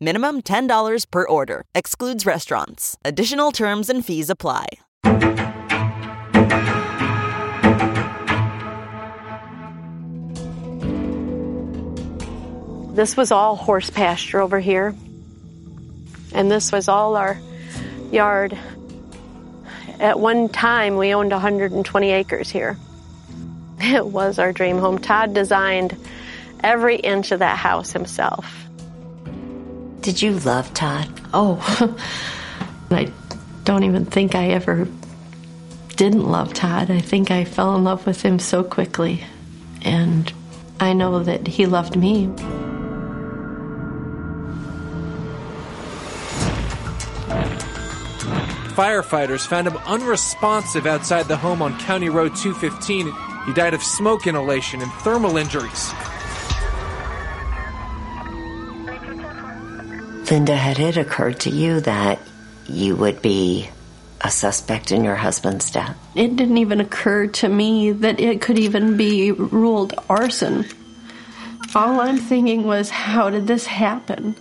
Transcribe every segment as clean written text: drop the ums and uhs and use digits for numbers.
Minimum $10 per order. Excludes restaurants. Additional terms and fees apply. This was all horse pasture over here. And this was all our yard. At one time, we owned 120 acres here. It was our dream home. Todd designed every inch of that house himself. Did you love Todd? Oh, I don't even think I ever didn't love Todd. I think I fell in love with him so quickly, and I know that he loved me. Firefighters found him unresponsive outside the home on County Road 215. He died of smoke inhalation and thermal injuries. Linda, had it occurred to you that you would be a suspect in your husband's death? It didn't even occur to me that it could even be ruled arson. All I'm thinking was, how did this happen?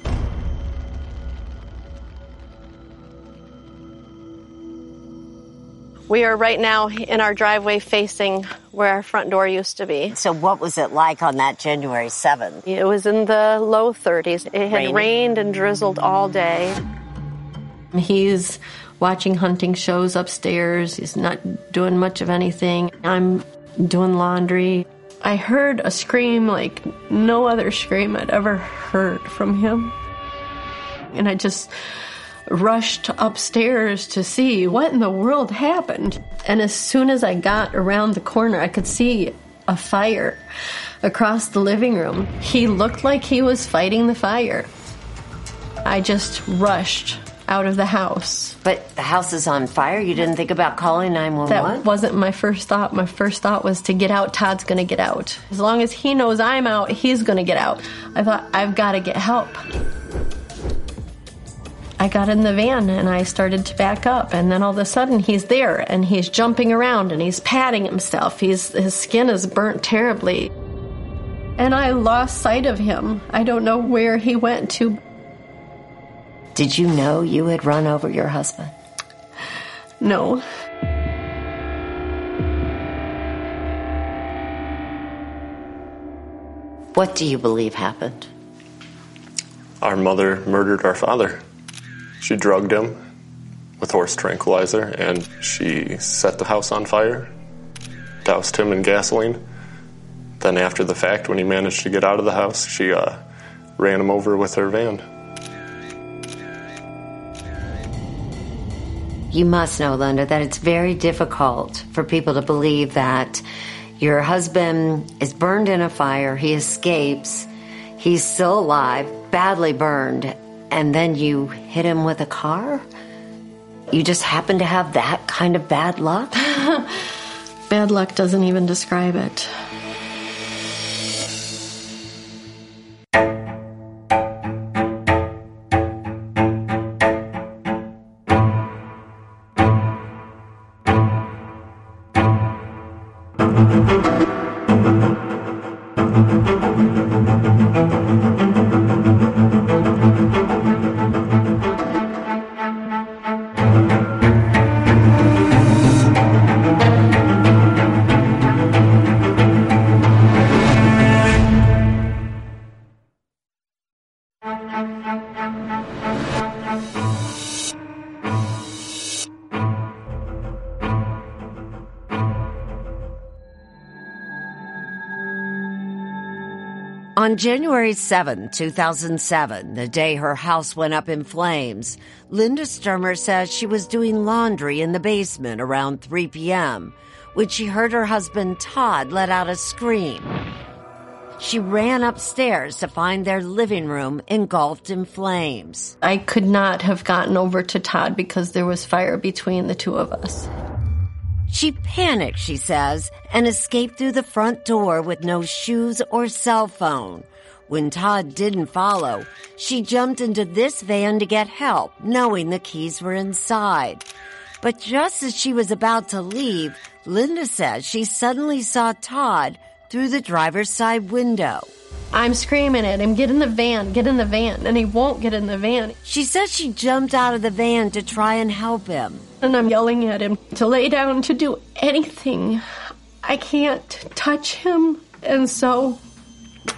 We are right now in our driveway facing where our front door used to be. So what was it like on that January 7th? It was in the low 30s. It had rained and drizzled all day. He's watching hunting shows upstairs. He's not doing much of anything. I'm doing laundry. I heard a scream like no other scream I'd ever heard from him. And I just rushed upstairs to see what in the world happened. And as soon as I got around the corner, I could see a fire across the living room. He looked like he was fighting the fire. I just rushed out of the house. But the house is on fire? You didn't think about calling 911? That wasn't my first thought. My first thought was to get out. Todd's going to get out. As long as he knows I'm out, he's going to get out. I thought, I've got to get help. I got in the van and I started to back up, and then all of a sudden he's there and he's jumping around and he's patting himself. His skin is burnt terribly. And I lost sight of him. I don't know where he went to. Did you know you had run over your husband? No. What do you believe happened? Our mother murdered our father. She drugged him with horse tranquilizer, and she set the house on fire, doused him in gasoline, Then after the fact, when he managed to get out of the house, she ran him over with her van. You must know, Linda, that it's very difficult for people to believe that your husband is burned in a fire, he escapes, he's still alive, badly burned, and then you hit him with a car? You just happen to have that kind of bad luck? Bad luck doesn't even describe it. On January 7, 2007, the day her house went up in flames, Linda Stermer says she was doing laundry in the basement around 3 p.m., when she heard her husband Todd let out a scream. She ran upstairs to find their living room engulfed in flames. I could not have gotten over to Todd because there was fire between the two of us. She panicked, she says, and escaped through the front door with no shoes or cell phone. When Todd didn't follow, she jumped into this van to get help, knowing the keys were inside. But just as she was about to leave, Linda says she suddenly saw Todd through the driver's side window. I'm screaming at him, get in the van, and he won't get in the van. She says she jumped out of the van to try and help him. And I'm yelling at him to lay down, to do anything. I can't touch him, and so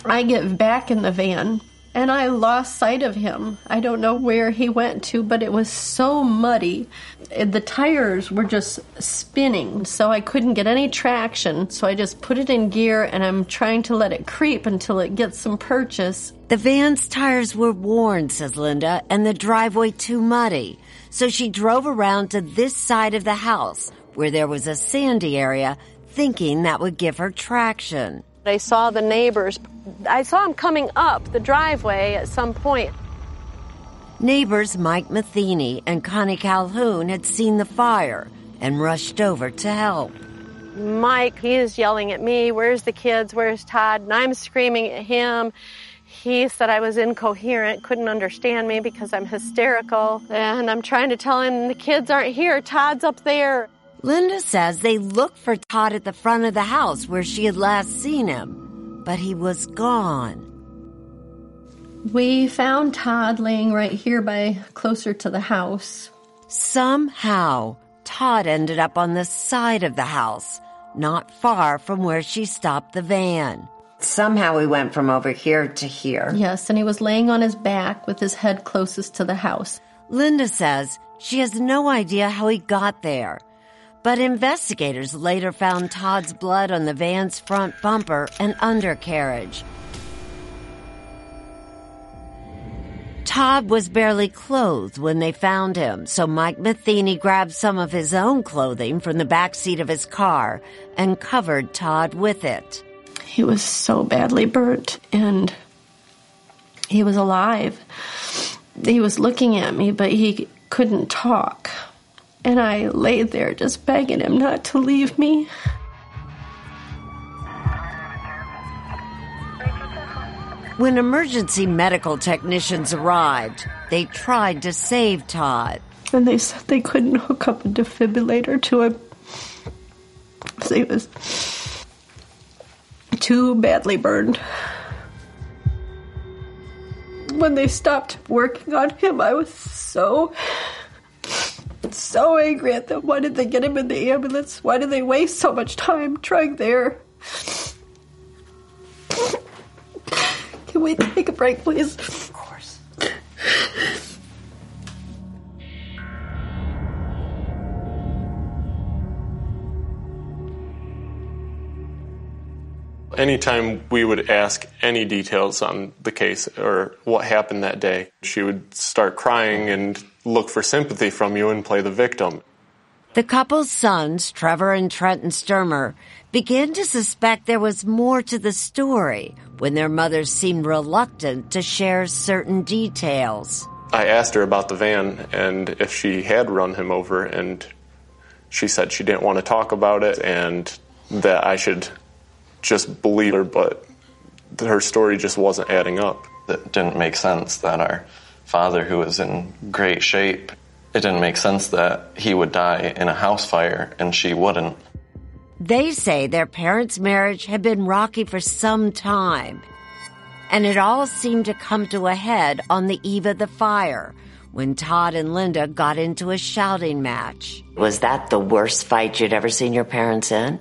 I get back in the van, and I lost sight of him. I don't know where he went to, but it was so muddy. The tires were just spinning, so I couldn't get any traction, so I just put it in gear, and I'm trying to let it creep until it gets some purchase. The van's tires were worn, says Linda, and the driveway too muddy. So she drove around to this side of the house, where there was a sandy area, thinking that would give her traction. I saw the neighbors. I saw them coming up the driveway at some point. Neighbors Mike Matheny and Connie Calhoun had seen the fire and rushed over to help. Mike, he is yelling at me, where's the kids, where's Todd? And I'm screaming at him. He said I was incoherent, couldn't understand me because I'm hysterical, and I'm trying to tell him the kids aren't here, Todd's up there. Linda says they looked for Todd at the front of the house where she had last seen him, but he was gone. We found Todd laying right here by closer to the house. Somehow, Todd ended up on the side of the house, not far from where she stopped the van. Somehow we went from over here to here. Yes, and he was laying on his back with his head closest to the house. Linda says she has no idea how he got there. But investigators later found Todd's blood on the van's front bumper and undercarriage. Todd was barely clothed when they found him, so Mike Matheny grabbed some of his own clothing from the backseat of his car and covered Todd with it. He was so badly burnt, and he was alive. He was looking at me, but he couldn't talk. And I laid there just begging him not to leave me. When emergency medical technicians arrived, they tried to save Todd. And they said they couldn't hook up a defibrillator to him. So he was too badly burned. When they stopped working on him, I was so angry at them. Why did they get him in the ambulance? Why did they waste so much time trying there? Can we take a break, please? Of course. Anytime we would ask any details on the case or what happened that day, she would start crying and look for sympathy from you and play the victim. The couple's sons, Trevor and Trenton Stermer, began to suspect there was more to the story when their mother seemed reluctant to share certain details. I asked her about the van and if she had run him over, and she said she didn't want to talk about it and that I should just believe her, but her story just wasn't adding up. It didn't make sense that our father, who was in great shape, it didn't make sense that he would die in a house fire and she wouldn't. They say their parents' marriage had been rocky for some time, and it all seemed to come to a head on the eve of the fire, when Todd and Linda got into a shouting match. Was that the worst fight you'd ever seen your parents in?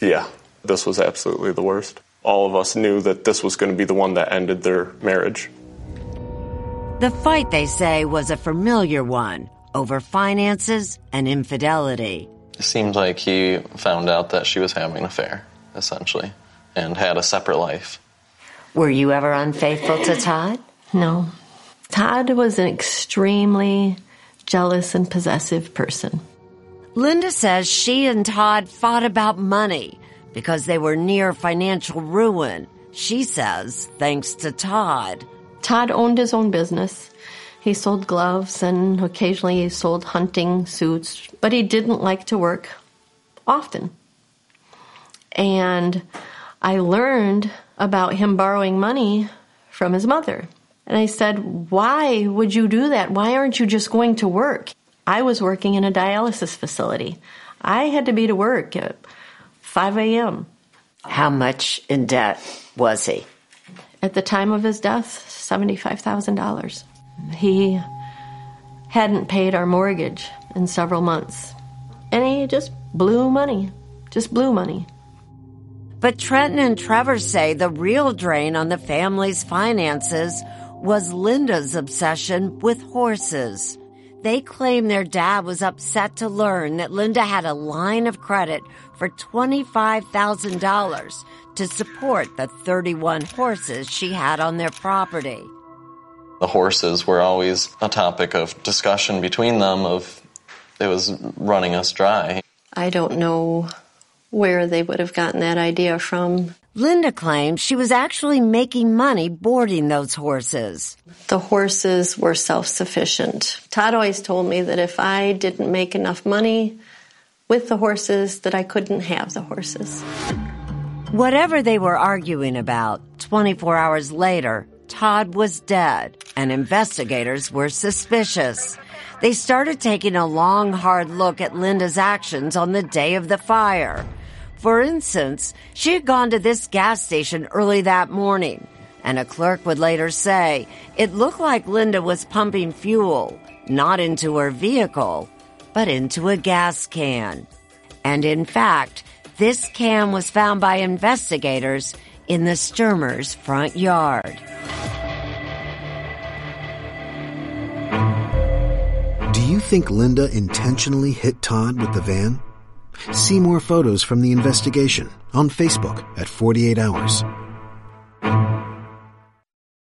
Yeah, this was absolutely the worst. All of us knew that this was going to be the one that ended their marriage. The fight, they say, was a familiar one, over finances and infidelity. It seemed like he found out that she was having an affair, essentially, and had a separate life. Were you ever unfaithful to Todd? No. Todd was an extremely jealous and possessive person. Linda says she and Todd fought about money because they were near financial ruin. She says, thanks to Todd. Todd owned his own business. He sold gloves and occasionally he sold hunting suits, but he didn't like to work often. And I learned about him borrowing money from his mother. And I said, why would you do that? Why aren't you just going to work? I was working in a dialysis facility. I had to be to work at 5 a.m. How much in debt was he? At the time of his death, $75,000. He hadn't paid our mortgage in several months. And he just blew money. But Trenton and Trevor say the real drain on the family's finances was Linda's obsession with horses. They claim their dad was upset to learn that Linda had a line of credit for $25,000 to support the 31 horses she had on their property. The horses were always a topic of discussion between them, of it was running us dry. I don't know where they would have gotten that idea from. Linda claimed she was actually making money boarding those horses. The horses were self-sufficient. Todd always told me that if I didn't make enough money with the horses, that I couldn't have the horses. Whatever they were arguing about, 24 hours later, Todd was dead, and investigators were suspicious. They started taking a long, hard look at Linda's actions on the day of the fire. For instance, she had gone to this gas station early that morning, and a clerk would later say it looked like Linda was pumping fuel, not into her vehicle, but into a gas can. And in fact, this can was found by investigators in the Stermer's front yard. Do you think Linda intentionally hit Todd with the van? See more photos from the investigation on Facebook at 48 Hours.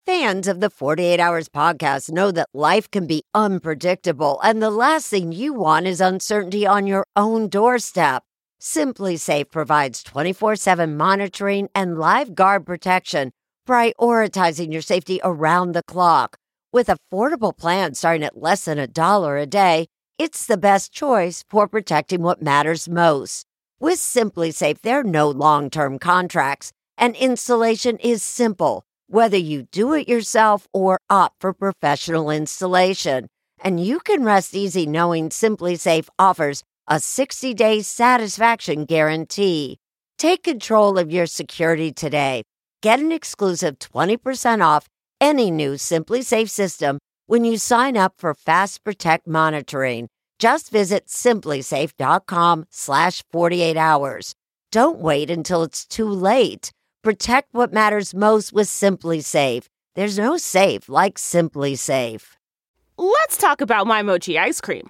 Fans of the 48 Hours podcast know that life can be unpredictable, and the last thing you want is uncertainty on your own doorstep. SimpliSafe provides 24/7 monitoring and live guard protection, prioritizing your safety around the clock. With affordable plans starting at less than $1 a day, it's the best choice for protecting what matters most. With SimpliSafe, there are no long-term contracts, and installation is simple, whether you do it yourself or opt for professional installation. And you can rest easy knowing SimpliSafe offers a 60-day satisfaction guarantee. Take control of your security today. Get an exclusive 20% off any new SimpliSafe system when you sign up for Fast Protect monitoring. Just visit simplisafe.com/48hours. Don't wait until it's too late. Protect what matters most with SimpliSafe. There's no safe like SimpliSafe. Let's talk about My Mochi ice cream.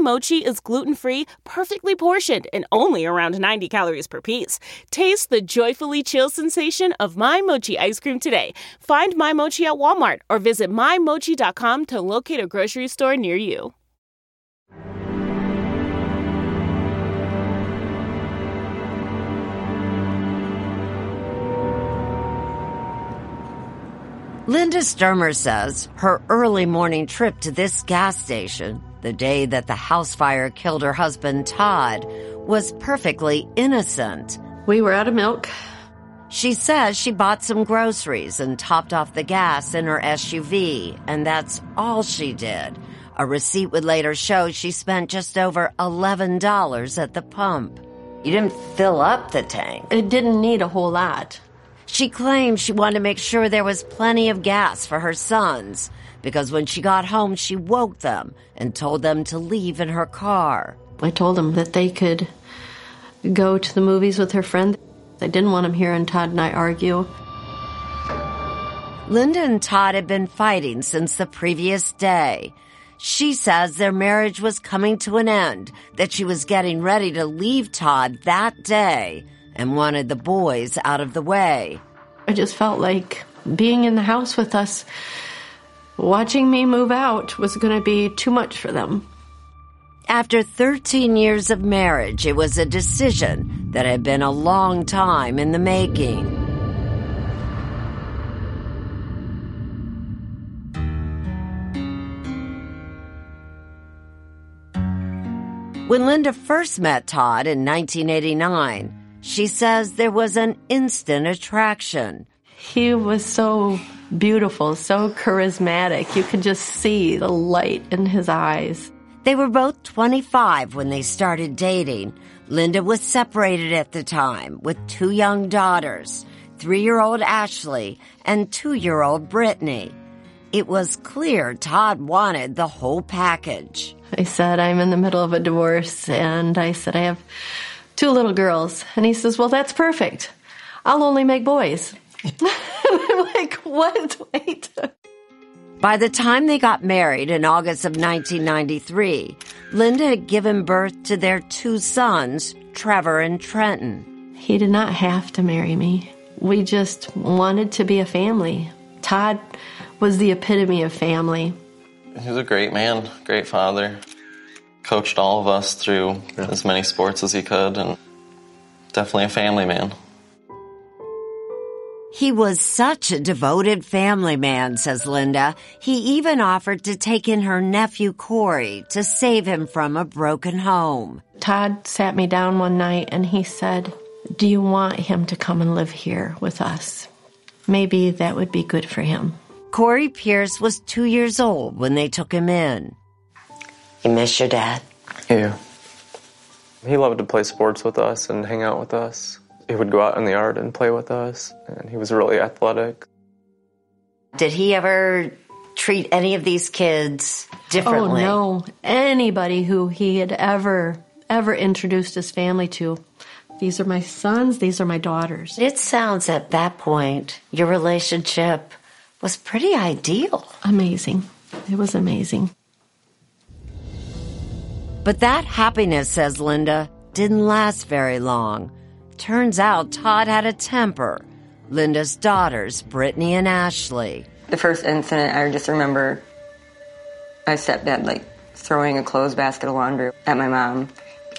Mochi is gluten-free, perfectly portioned, and only around 90 calories per piece. Taste the joyfully chill sensation of My Mochi ice cream today. Find My Mochi at Walmart or visit mymochi.com to locate a grocery store near you. Linda Stermer says her early morning trip to this gas station, the day that the house fire killed her husband, Todd, was perfectly innocent. We were out of milk. She says she bought some groceries and topped off the gas in her SUV, and that's all she did. A receipt would later show she spent just over $11 at the pump. You didn't fill up the tank. It didn't need a whole lot. She claimed she wanted to make sure there was plenty of gas for her sons, because when she got home, she woke them and told them to leave in her car. I told them that they could go to the movies with her friend. I didn't want them hearing Todd and I argue. Linda and Todd had been fighting since the previous day. She says their marriage was coming to an end, that she was getting ready to leave Todd that day and wanted the boys out of the way. I just felt like being in the house with us, watching me move out, was going to be too much for them. After 13 years of marriage, it was a decision that had been a long time in the making. When Linda first met Todd in 1989, she says there was an instant attraction. He was so beautiful, so charismatic. You could just see the light in his eyes. They were both 25 when they started dating. Linda was separated at the time with 2 young daughters, 3-year-old Ashley and 2-year-old Brittany. It was clear Todd wanted the whole package. I said, I'm in the middle of a divorce, and I said, I have 2 little girls. And he says, well, that's perfect. I'll only make boys. And I'm like, what? Wait. By the time they got married in August of 1993, Linda had given birth to their 2 sons, Trevor and Trenton. He did not have to marry me. We just wanted to be a family. Todd was the epitome of family. He was a great man, great father. Coached all of us through as many sports as he could, and definitely a family man. He was such a devoted family man, says Linda. He even offered to take in her nephew, Corey, to save him from a broken home. Todd sat me down one night and he said, do you want him to come and live here with us? Maybe that would be good for him. Corey Pierce was 2 years old when they took him in. You miss your dad? Yeah. He loved to play sports with us and hang out with us. He would go out in the yard and play with us, and he was really athletic. Did he ever treat any of these kids differently? Oh, no. Anybody who he had ever introduced his family to. These are my sons, these are my daughters. It sounds at that point your relationship was pretty ideal. Amazing. It was amazing. But that happiness, says Linda, didn't last very long. Turns out Todd had a temper. Linda's daughters, Brittany and Ashley. The first incident, I just remember my stepdad, throwing a clothes basket of laundry at my mom.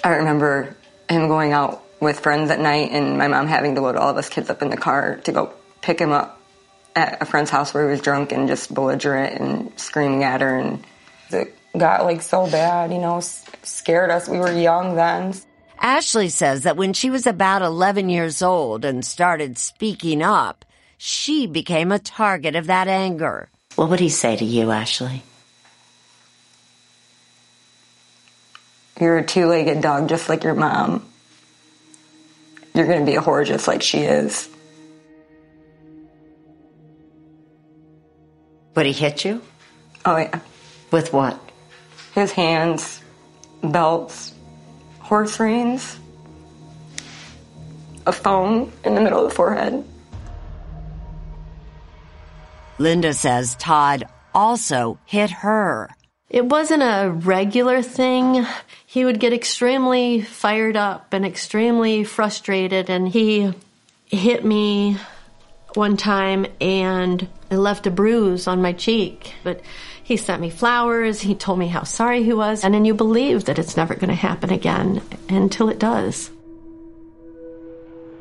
I remember him going out with friends at night and my mom having to load all of us kids up in the car to go pick him up at a friend's house where he was drunk and just belligerent and screaming at her. And it got, so bad, scared us. We were young then. Ashley says that when she was about 11 years old and started speaking up, she became a target of that anger. What would he say to you, Ashley? You're a two-legged dog just like your mom. You're going to be a whore just like she is. Would he hit you? Oh, yeah. With what? His hands, belts, horse reins, a phone in the middle of the forehead. Linda says Todd also hit her. It wasn't a regular thing. He would get extremely fired up and extremely frustrated, and he hit me one time and it left a bruise on my cheek. But he sent me flowers, he told me how sorry he was, and then you believe that it's never going to happen again until it does.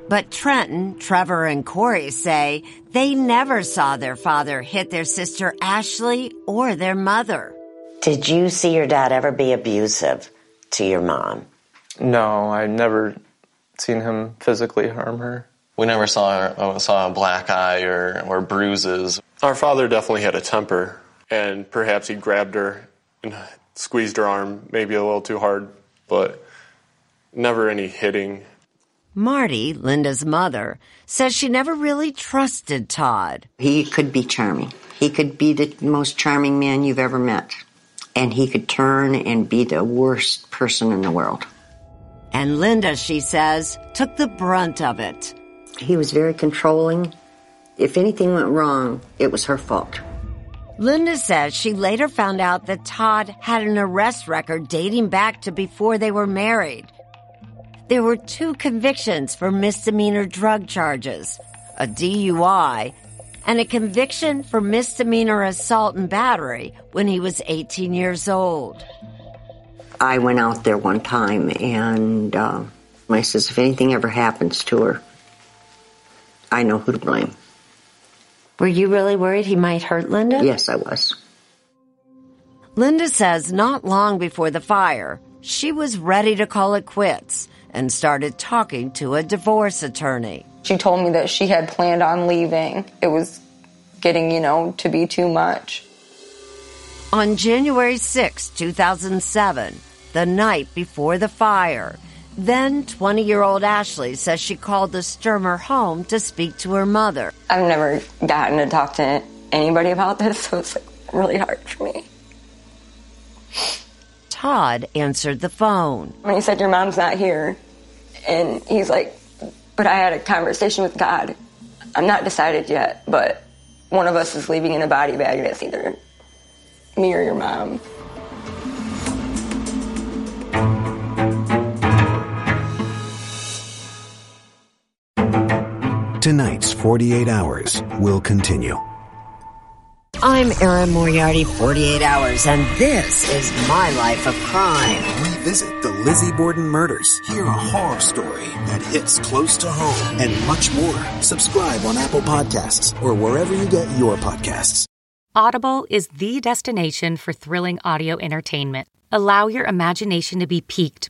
But Trenton, Trevor, and Corey say they never saw their father hit their sister Ashley or their mother. Did you see your dad ever be abusive to your mom? No, I've never seen him physically harm her. We never saw a black eye or bruises. Our father definitely had a temper, and perhaps he grabbed her and squeezed her arm maybe a little too hard, but never any hitting. Marty, Linda's mother, says she never really trusted Todd. He could be charming. He could be the most charming man you've ever met. And he could turn and be the worst person in the world. And Linda, she says, took the brunt of it. He was very controlling. If anything went wrong, it was her fault. Linda says she later found out that Todd had an arrest record dating back to before they were married. There were 2 convictions for misdemeanor drug charges, a DUI, and a conviction for misdemeanor assault and battery when he was 18 years old. I went out there one time, and I says, if anything ever happens to her, I know who to blame. Were you really worried he might hurt Linda? Yes, I was. Linda says not long before the fire, she was ready to call it quits and started talking to a divorce attorney. She told me that she had planned on leaving. It was getting, to be too much. On January 6, 2007, the night before the fire, then 20-year-old Ashley says she called the Stermer home to speak to her mother. I've never gotten to talk to anybody about this, so it's really hard for me. Todd answered the phone. When he said, your mom's not here, and he's like, but I had a conversation with God. I'm not decided yet, but one of us is leaving in a body bag, and it's either me or your mom. Tonight's 48 Hours will continue. I'm Erin Moriarty, 48 Hours, and this is My Life of Crime. We visit the Lizzie Borden murders, hear a horror story that hits close to home, and much more. Subscribe on Apple Podcasts or wherever you get your podcasts. Audible is the destination for thrilling audio entertainment. Allow your imagination to be piqued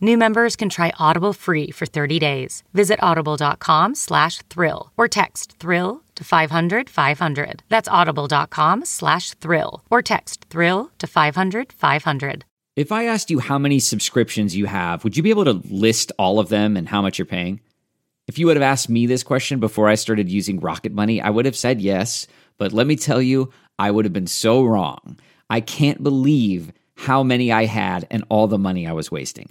New members can try Audible free for 30 days. Visit audible.com/thrill or text thrill to 500-500. That's audible.com/thrill or text thrill to 500-500. If I asked you how many subscriptions you have, would you be able to list all of them and how much you're paying? If you would have asked me this question before I started using Rocket Money, I would have said yes, but let me tell you, I would have been so wrong. I can't believe how many I had and all the money I was wasting.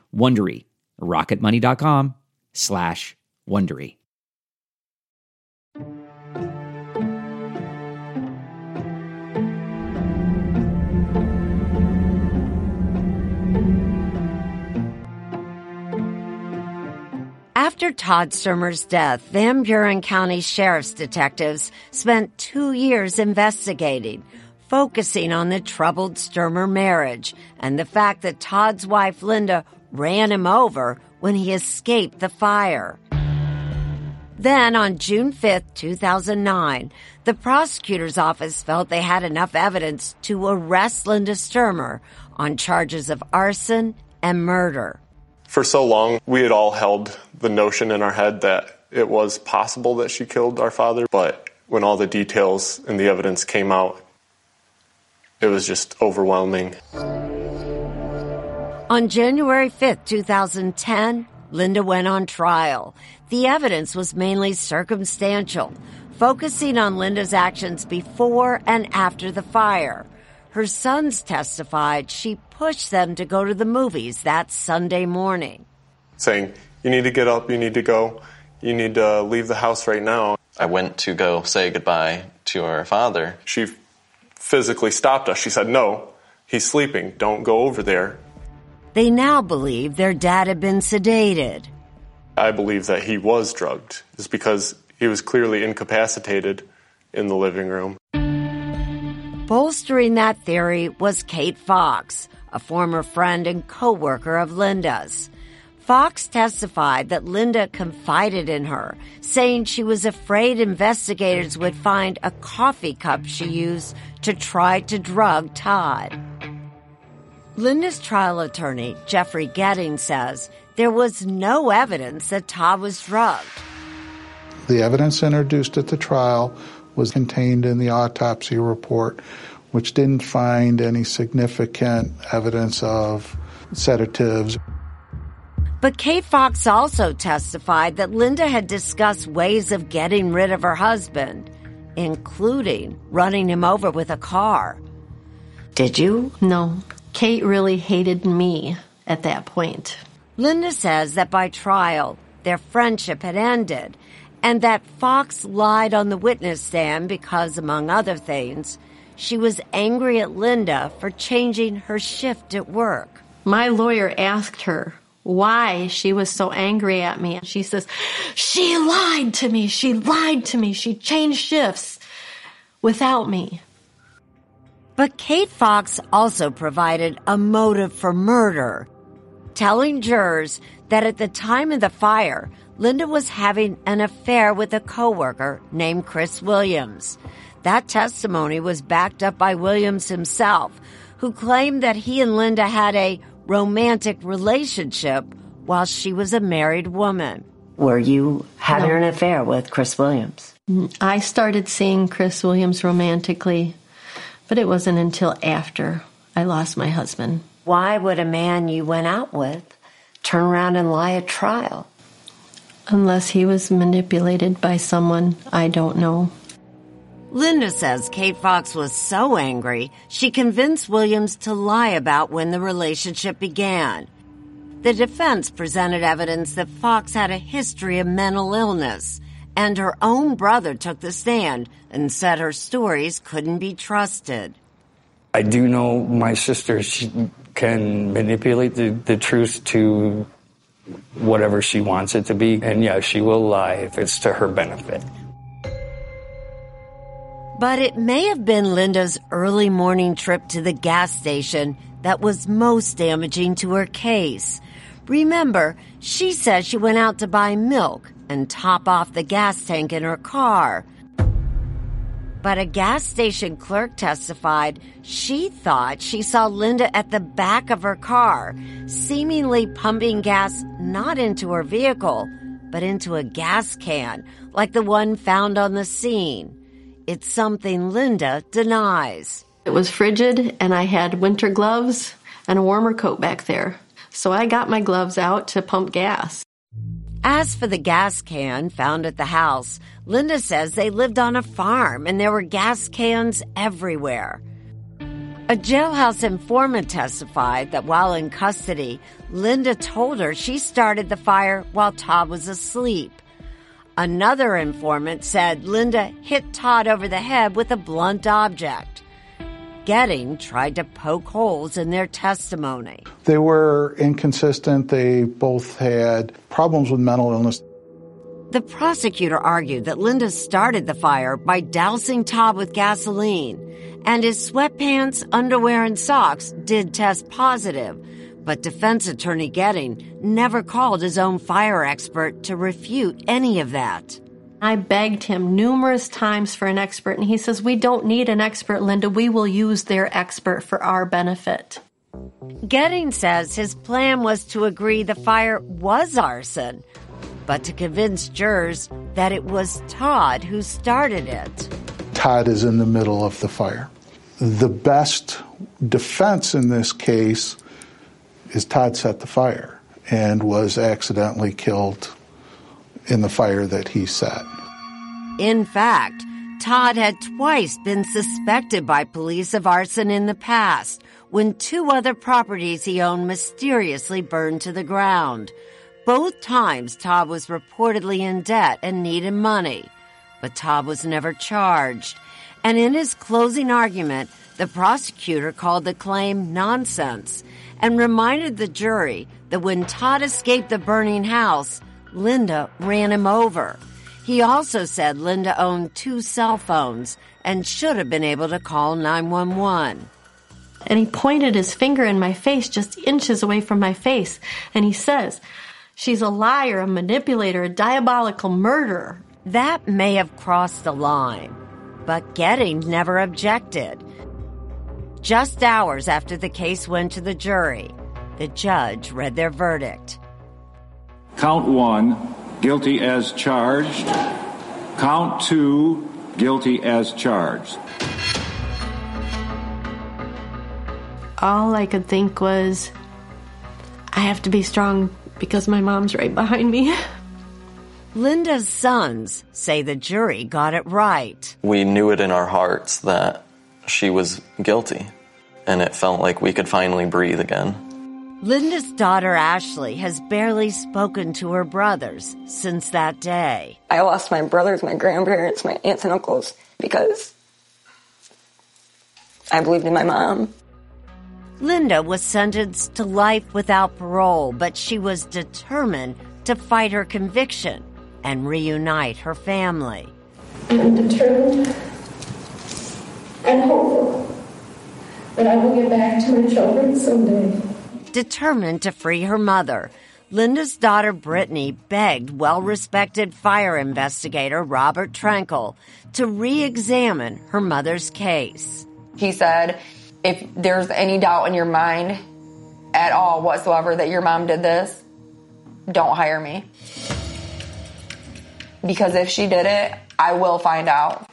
rocketmoney.com/Wondery. After Todd Stermer's death, Van Buren County Sheriff's detectives spent 2 years investigating, focusing on the troubled Stermer marriage and the fact that Todd's wife, Linda, ran him over when he escaped the fire. Then, on June 5, 2009, the prosecutor's office felt they had enough evidence to arrest Linda Stermer on charges of arson and murder. For so long, we had all held the notion in our head that it was possible that she killed our father, but when all the details and the evidence came out, it was just overwhelming. On January 5th, 2010, Linda went on trial. The evidence was mainly circumstantial, focusing on Linda's actions before and after the fire. Her sons testified she pushed them to go to the movies that Sunday morning. Saying, you need to get up, you need to go, you need to leave the house right now. I went to go say goodbye to our father. She physically stopped us. She said, no, he's sleeping, don't go over there. They now believe their dad had been sedated. I believe that he was drugged. It's because he was clearly incapacitated in the living room. Bolstering that theory was Kate Fox, a former friend and co-worker of Linda's. Fox testified that Linda confided in her, saying she was afraid investigators would find a coffee cup she used to try to drug Todd. Linda's trial attorney, Jeffrey Getting, says there was no evidence that Todd was drugged. The evidence introduced at the trial was contained in the autopsy report, which didn't find any significant evidence of sedatives. But Kate Fox also testified that Linda had discussed ways of getting rid of her husband, including running him over with a car. Did you? No. Kate really hated me at that point. Linda says that by trial, their friendship had ended, and that Fox lied on the witness stand because, among other things, she was angry at Linda for changing her shift at work. My lawyer asked her why she was so angry at me. She says, she lied to me, she lied to me, she changed shifts without me. But Kate Fox also provided a motive for murder, telling jurors that at the time of the fire, Linda was having an affair with a coworker named Chris Williams. That testimony was backed up by Williams himself, who claimed that he and Linda had a romantic relationship while she was a married woman. Were you having an affair with Chris Williams? I started seeing Chris Williams romantically, but it wasn't until after I lost my husband. Why would a man you went out with turn around and lie at trial? Unless he was manipulated by someone, I don't know. Linda says Kate Fox was so angry, she convinced Williams to lie about when the relationship began. The defense presented evidence that Fox had a history of mental illness, and her own brother took the stand and said her stories couldn't be trusted. I do know my sister, she can manipulate the truth to whatever she wants it to be. And yeah, she will lie if it's to her benefit. But it may have been Linda's early morning trip to the gas station that was most damaging to her case. Remember, she says she went out to buy milk and top off the gas tank in her car. But a gas station clerk testified she thought she saw Linda at the back of her car, seemingly pumping gas not into her vehicle, but into a gas can, like the one found on the scene. It's something Linda denies. It was frigid, and I had winter gloves and a warmer coat back there. So I got my gloves out to pump gas. As for the gas can found at the house, Linda says they lived on a farm and there were gas cans everywhere. A jailhouse informant testified that while in custody, Linda told her she started the fire while Todd was asleep. Another informant said Linda hit Todd over the head with a blunt object. Getting tried to poke holes in their testimony. They were inconsistent. They both had problems with mental illness. The prosecutor argued that Linda started the fire by dousing Todd with gasoline, and his sweatpants, underwear, and socks did test positive, but defense attorney Getting never called his own fire expert to refute any of that. I begged him numerous times for an expert, and he says, "We don't need an expert, Linda. We will use their expert for our benefit." Getting says his plan was to agree the fire was arson, but to convince jurors that it was Todd who started it. Todd is in the middle of the fire. The best defense in this case is Todd set the fire and was accidentally killed in the fire that he set. In fact, Todd had twice been suspected by police of arson in the past when two other properties he owned mysteriously burned to the ground. Both times, Todd was reportedly in debt and needed money, but Todd was never charged. And in his closing argument, the prosecutor called the claim nonsense and reminded the jury that when Todd escaped the burning house, Linda ran him over. He also said Linda owned two cell phones and should have been able to call 911. And he pointed his finger in my face, just inches away from my face, and he says, "She's a liar, a manipulator, a diabolical murderer." That may have crossed the line, but Getting never objected. Just hours after the case went to the jury, the judge read their verdict. Count one, guilty as charged. Count two, guilty as charged. All I could think was, I have to be strong because my mom's right behind me. Linda's sons say the jury got it right. We knew it in our hearts that she was guilty, and it felt like we could finally breathe again. Linda's daughter, Ashley, has barely spoken to her brothers since that day. I lost my brothers, my grandparents, my aunts and uncles because I believed in my mom. Linda was sentenced to life without parole, but she was determined to fight her conviction and reunite her family. I'm determined and hopeful that I will get back to my children someday. Determined to free her mother, Linda's daughter Brittany begged well-respected fire investigator Robert Trenkel to re-examine her mother's case. He said, "If there's any doubt in your mind at all whatsoever that your mom did this, don't hire me. Because if she did it, I will find out."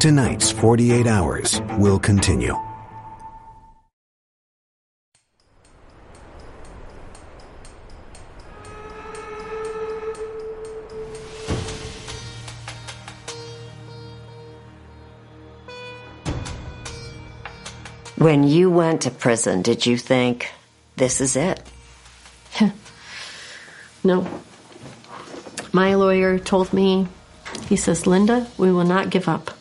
Tonight's 48 Hours will continue. When you went to prison, did you think, this is it? No. My lawyer told me, he says, "Linda, we will not give up.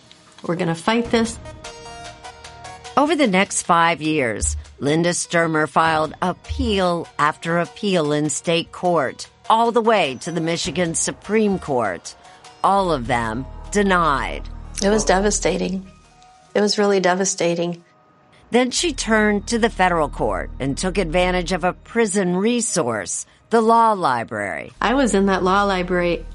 We're going to fight this." Over the next 5 years, Linda Stermer filed appeal after appeal in state court, all the way to the Michigan Supreme Court. All of them denied. It was devastating. It was really devastating. Then she turned to the federal court and took advantage of a prison resource, the law library. I was in that law library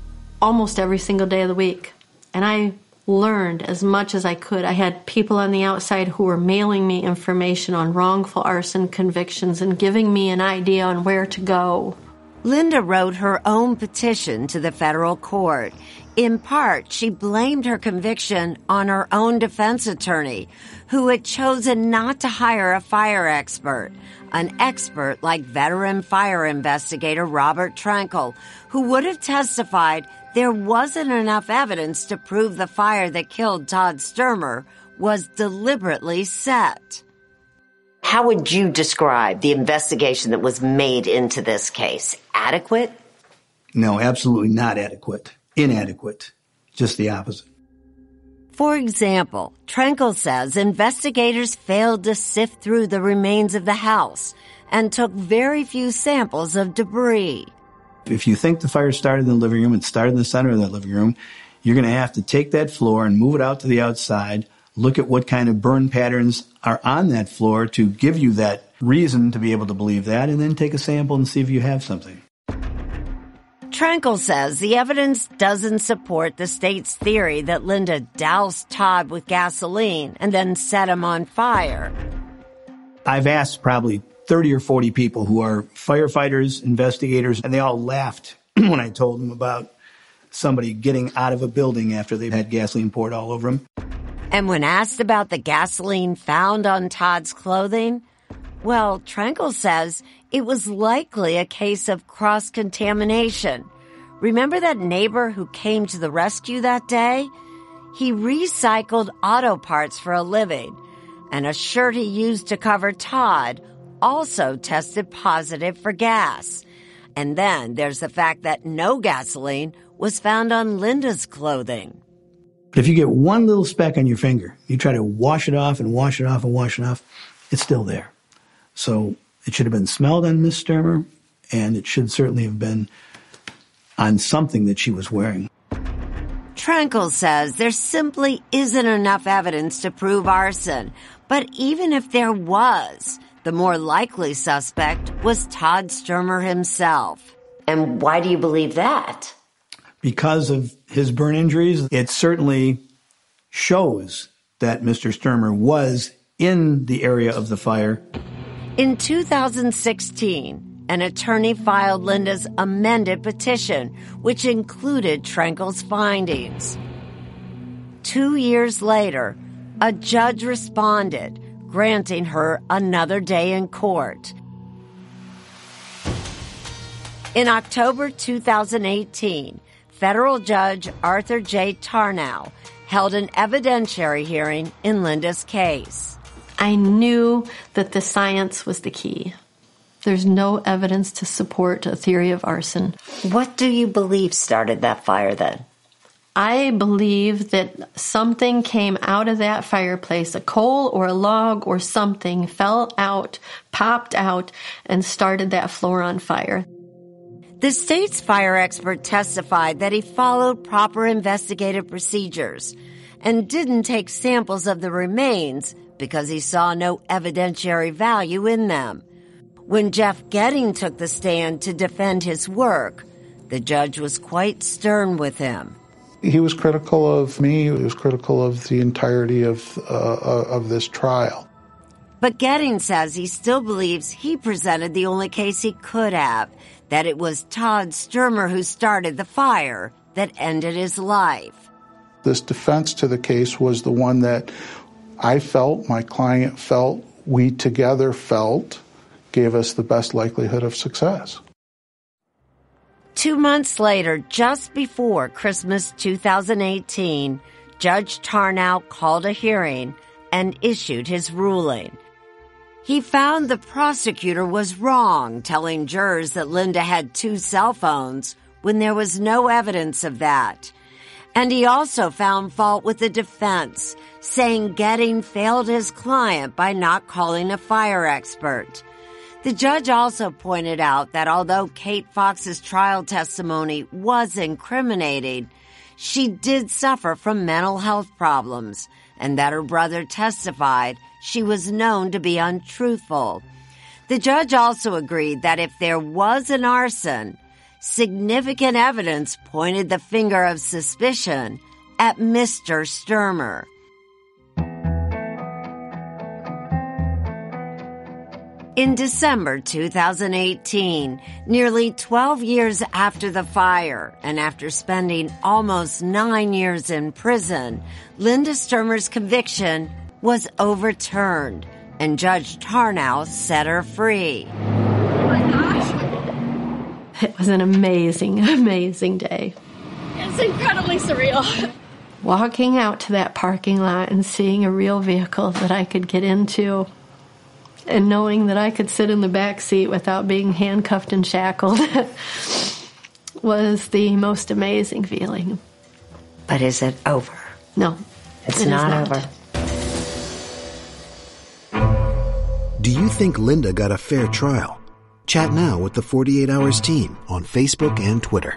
almost every single day of the week, and I learned as much as I could. I had people on the outside who were mailing me information on wrongful arson convictions and giving me an idea on where to go. Linda wrote her own petition to the federal court. In part, she blamed her conviction on her own defense attorney, who had chosen not to hire a fire expert, an expert like veteran fire investigator Robert Trenkel, who would have testified there wasn't enough evidence to prove the fire that killed Todd Stermer was deliberately set. How would you describe the investigation that was made into this case? Adequate? No, absolutely not adequate. Inadequate. Just the opposite. For example, Trenkel says investigators failed to sift through the remains of the house and took very few samples of debris. If you think the fire started in the living room and started in the center of that living room, you're going to have to take that floor and move it out to the outside, look at what kind of burn patterns are on that floor to give you that reason to be able to believe that, and then take a sample and see if you have something. Trenkel says the evidence doesn't support the state's theory that Linda doused Todd with gasoline and then set him on fire. I've asked probably 30 or 40 people who are firefighters, investigators, and they all laughed when I told them about somebody getting out of a building after they've had gasoline poured all over them. And when asked about the gasoline found on Todd's clothing, well, Trenkel says it was likely a case of cross-contamination. Remember that neighbor who came to the rescue that day? He recycled auto parts for a living, and a shirt he used to cover Todd also tested positive for gas. And then there's the fact that no gasoline was found on Linda's clothing. But if you get one little speck on your finger, you try to wash it off and wash it off and wash it off, it's still there. So it should have been smelled on Miss Stermer, and it should certainly have been on something that she was wearing. Trenkel says there simply isn't enough evidence to prove arson. But even if there was, the more likely suspect was Todd Stermer himself. And why do you believe that? Because of his burn injuries, it certainly shows that Mr. Stermer was in the area of the fire. In 2016, an attorney filed Linda's amended petition, which included Trenkel's findings. 2 years later, a judge responded, granting her another day in court. In October 2018, Federal Judge Arthur J. Tarnow held an evidentiary hearing in Linda's case. I knew that the science was the key. There's no evidence to support a theory of arson. What do you believe started that fire then? I believe that something came out of that fireplace, a coal or a log or something fell out, popped out, and started that floor on fire. The state's fire expert testified that he followed proper investigative procedures and didn't take samples of the remains because he saw no evidentiary value in them. When Jeff Getting took the stand to defend his work, the judge was quite stern with him. He was critical of me. He was critical of the entirety of this trial. But Getting says he still believes he presented the only case he could have, that it was Todd Stermer who started the fire that ended his life. This defense to the case was the one that I felt, my client felt, we together felt, gave us the best likelihood of success. 2 months later, just before Christmas 2018, Judge Tarnow called a hearing and issued his ruling. He found the prosecutor was wrong, telling jurors that Linda had 2 cell phones when there was no evidence of that. And he also found fault with the defense, saying Getting failed his client by not calling a fire expert. The judge also pointed out that although Kate Fox's trial testimony was incriminating, she did suffer from mental health problems, and that her brother testified she was known to be untruthful. The judge also agreed that if there was an arson, significant evidence pointed the finger of suspicion at Mr. Stermer. In December 2018, nearly 12 years after the fire, and after spending almost 9 years in prison, Linda Stermer's conviction was overturned, and Judge Tarnow set her free. Oh my gosh. It was an amazing, amazing day. It It's incredibly surreal. Walking out to that parking lot and seeing a real vehicle that I could get into and knowing that I could sit in the back seat without being handcuffed and shackled was the most amazing feeling. But is it over? No. It's not over. Do you think Linda got a fair trial? Chat now with the 48 Hours team on Facebook and Twitter.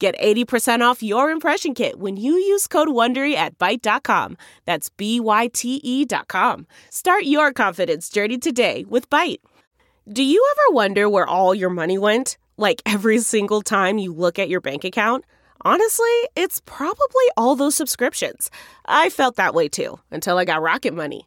Get 80% off your impression kit when you use code WONDERY at Byte.com. That's BYTE.com. Start your confidence journey today with Byte. Do you ever wonder where all your money went? Like every single time you look at your bank account? Honestly, it's probably all those subscriptions. I felt that way too, until I got Rocket Money.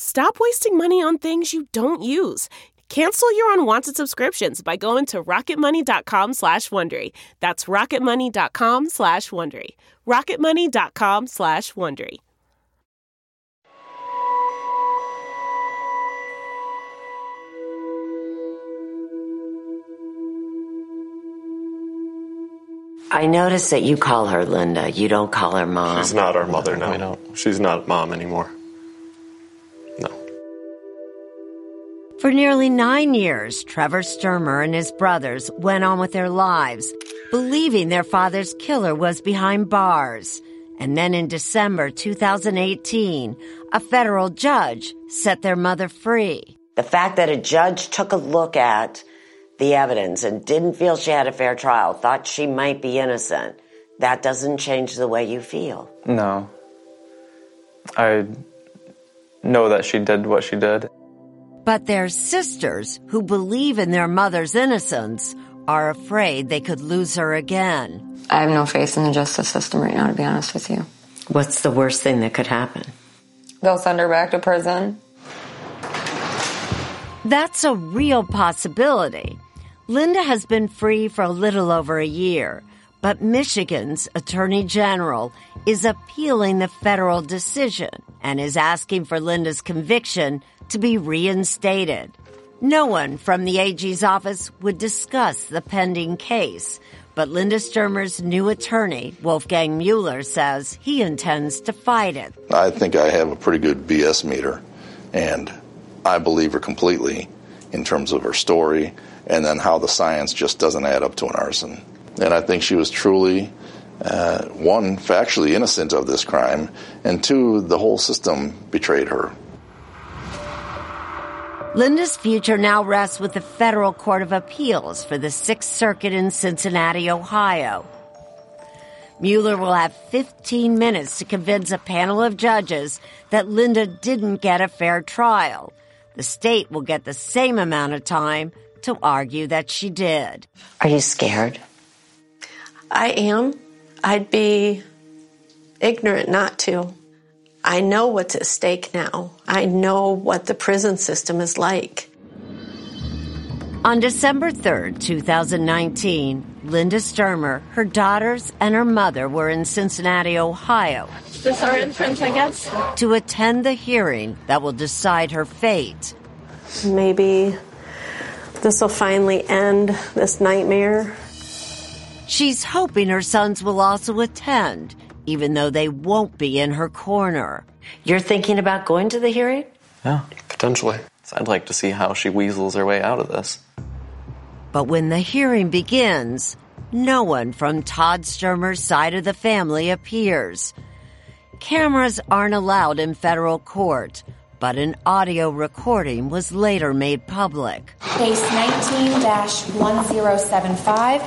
Stop wasting money on things you don't use. Cancel your unwanted subscriptions by going to rocketmoney.com/Wondery. That's rocketmoney.com/Wondery. rocketmoney.com/Wondery. I notice that you call her Linda. You don't call her Mom. She's not our mother now. I know. She's not Mom anymore. No. For nearly 9 years, Trevor Stermer and his brothers went on with their lives, believing their father's killer was behind bars. And then in December 2018, a federal judge set their mother free. The fact that a judge took a look at the evidence and didn't feel she had a fair trial, thought she might be innocent, that doesn't change the way you feel. No. I know that she did what she did. But their sisters, who believe in their mother's innocence, are afraid they could lose her again. I have no faith in the justice system right now, to be honest with you. What's the worst thing that could happen? They'll send her back to prison. That's a real possibility. Linda has been free for a little over a year, but Michigan's Attorney General is appealing the federal decision and is asking for Linda's conviction to be reinstated. No one from the AG's office would discuss the pending case, but Linda Stermer's new attorney, Wolfgang Mueller, says he intends to fight it. I think I have a pretty good BS meter, and I believe her completely in terms of her story and then how the science just doesn't add up to an arson. And I think she was truly, one, factually innocent of this crime, and two, the whole system betrayed her. Linda's future now rests with the Federal Court of Appeals for the Sixth Circuit in Cincinnati, Ohio. Mueller will have 15 minutes to convince a panel of judges that Linda didn't get a fair trial. The state will get the same amount of time to argue that she did. Are you scared? I am. I'd be ignorant not to. I know what's at stake now. I know what the prison system is like. On December 3rd, 2019, Linda Stermer, her daughters, and her mother were in Cincinnati, Ohio. Is this our entrance, I guess? To attend the hearing that will decide her fate. Maybe this will finally end this nightmare. She's hoping her sons will also attend, even though they won't be in her corner. You're thinking about going to the hearing? Yeah, potentially. I'd like to see how she weasels her way out of this. But when the hearing begins, no one from Todd Stermer's side of the family appears. Cameras aren't allowed in federal court, but an audio recording was later made public. Case 19-1075.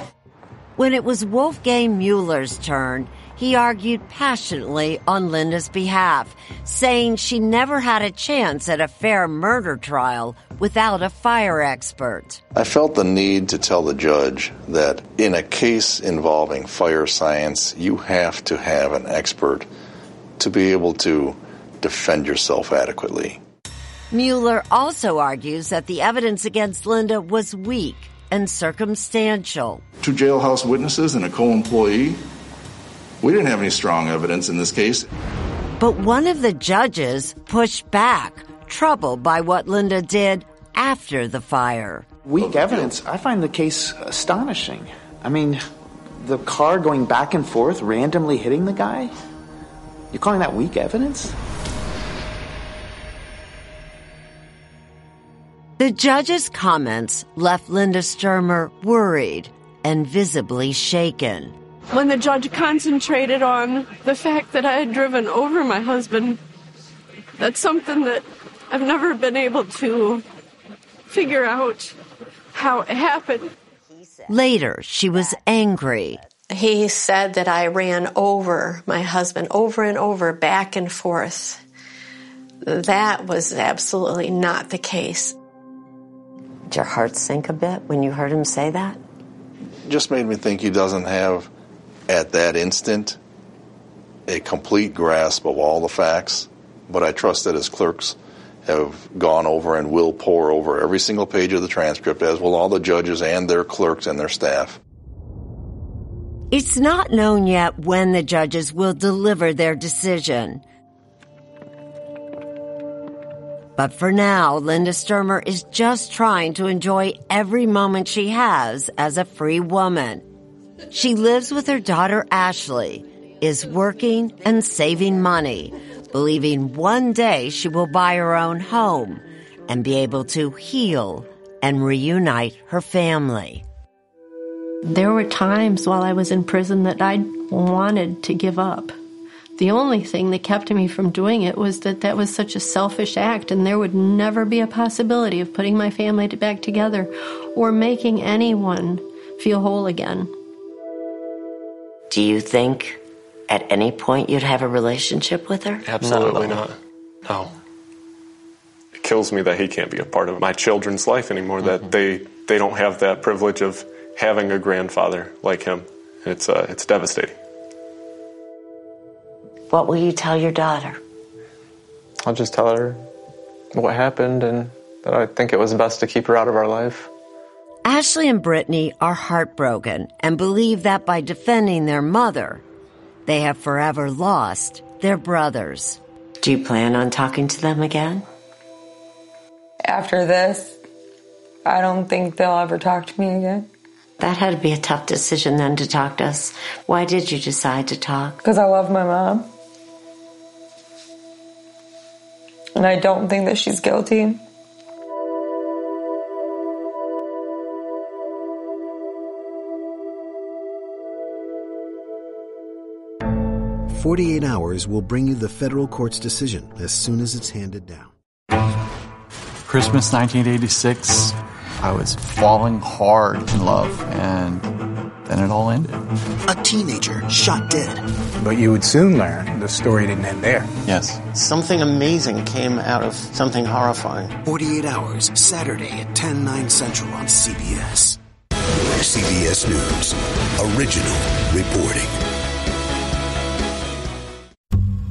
When it was Wolfgang Mueller's turn, he argued passionately on Linda's behalf, saying she never had a chance at a fair murder trial without a fire expert. I felt the need to tell the judge that in a case involving fire science, you have to have an expert to be able to defend yourself adequately. Mueller also argues that the evidence against Linda was weak and circumstantial. Two jailhouse witnesses and a co-employee. We didn't have any strong evidence in this case. But one of the judges pushed back, troubled by what Linda did after the fire. Weak evidence. I find the case astonishing. I mean, the car going back and forth, randomly hitting the guy? You're calling that weak evidence? The judge's comments left Linda Stermer worried and visibly shaken. When the judge concentrated on the fact that I had driven over my husband, that's something that I've never been able to figure out how it happened. Later, she was angry. He said that I ran over my husband over and over, back and forth. That was absolutely not the case. Did your heart sink a bit when you heard him say that? Just made me think he doesn't have, at that instant, a complete grasp of all the facts. But I trust that his clerks have gone over and will pore over every single page of the transcript, as will all the judges and their clerks and their staff. It's not known yet when the judges will deliver their decision. But for now, Linda Stermer is just trying to enjoy every moment she has as a free woman. She lives with her daughter Ashley, is working and saving money, believing one day she will buy her own home and be able to heal and reunite her family. There were times while I was in prison that I wanted to give up. The only thing that kept me from doing it was that was such a selfish act, and there would never be a possibility of putting my family back together or making anyone feel whole again. Do you think at any point you'd have a relationship with her? Absolutely not. No. It kills me that he can't be a part of my children's life anymore, that they don't have that privilege of having a grandfather like him. It's devastating. What will you tell your daughter? I'll just tell her what happened and that I think it was best to keep her out of our life. Ashley and Brittany are heartbroken and believe that by defending their mother, they have forever lost their brothers. Do you plan on talking to them again? After this, I don't think they'll ever talk to me again. That had to be a tough decision then to talk to us. Why did you decide to talk? Because I love my mom. And I don't think that she's guilty. "48 hours will bring you the federal court's decision as soon as it's handed down." Christmas 1986, I was falling hard in love, and then it all ended. A teenager shot dead. But you would soon learn the story didn't end there. Yes. Something amazing came out of something horrifying. 48 Hours, Saturday at 10, 9 Central on CBS. CBS News. Original reporting.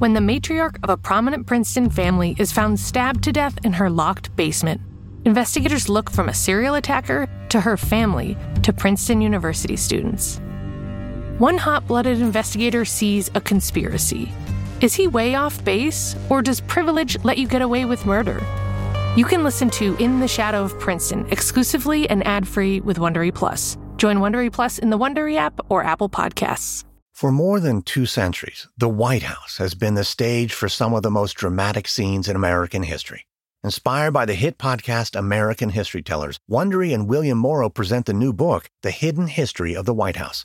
When the matriarch of a prominent Princeton family is found stabbed to death in her locked basement, investigators look from a serial attacker to her family to Princeton University students. One hot-blooded investigator sees a conspiracy. Is he way off base, or does privilege let you get away with murder? You can listen to In the Shadow of Princeton exclusively and ad-free with Wondery Plus. Join Wondery Plus in the Wondery app or Apple Podcasts. For more than 2 centuries, the White House has been the stage for some of the most dramatic scenes in American history. Inspired by the hit podcast American History Tellers, Wondery and William Morrow present the new book, The Hidden History of the White House.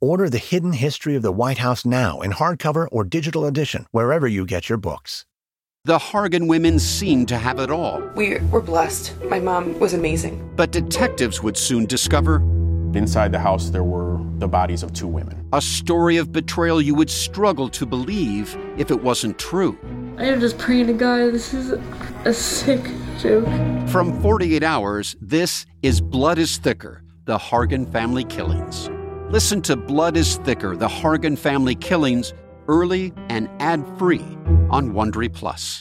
Order The Hidden History of the White House now in hardcover or digital edition, wherever you get your books. The Hargan women seemed to have it all. We were blessed. My mom was amazing. But detectives would soon discover... Inside the house, there were the bodies of two women. A story of betrayal you would struggle to believe if it wasn't true. I am just praying to God, this is a sick joke. From 48 Hours, this is Blood is Thicker, The Hargan Family Killings. Listen to Blood is Thicker, The Hargan Family Killings, early and ad-free on Wondery Plus.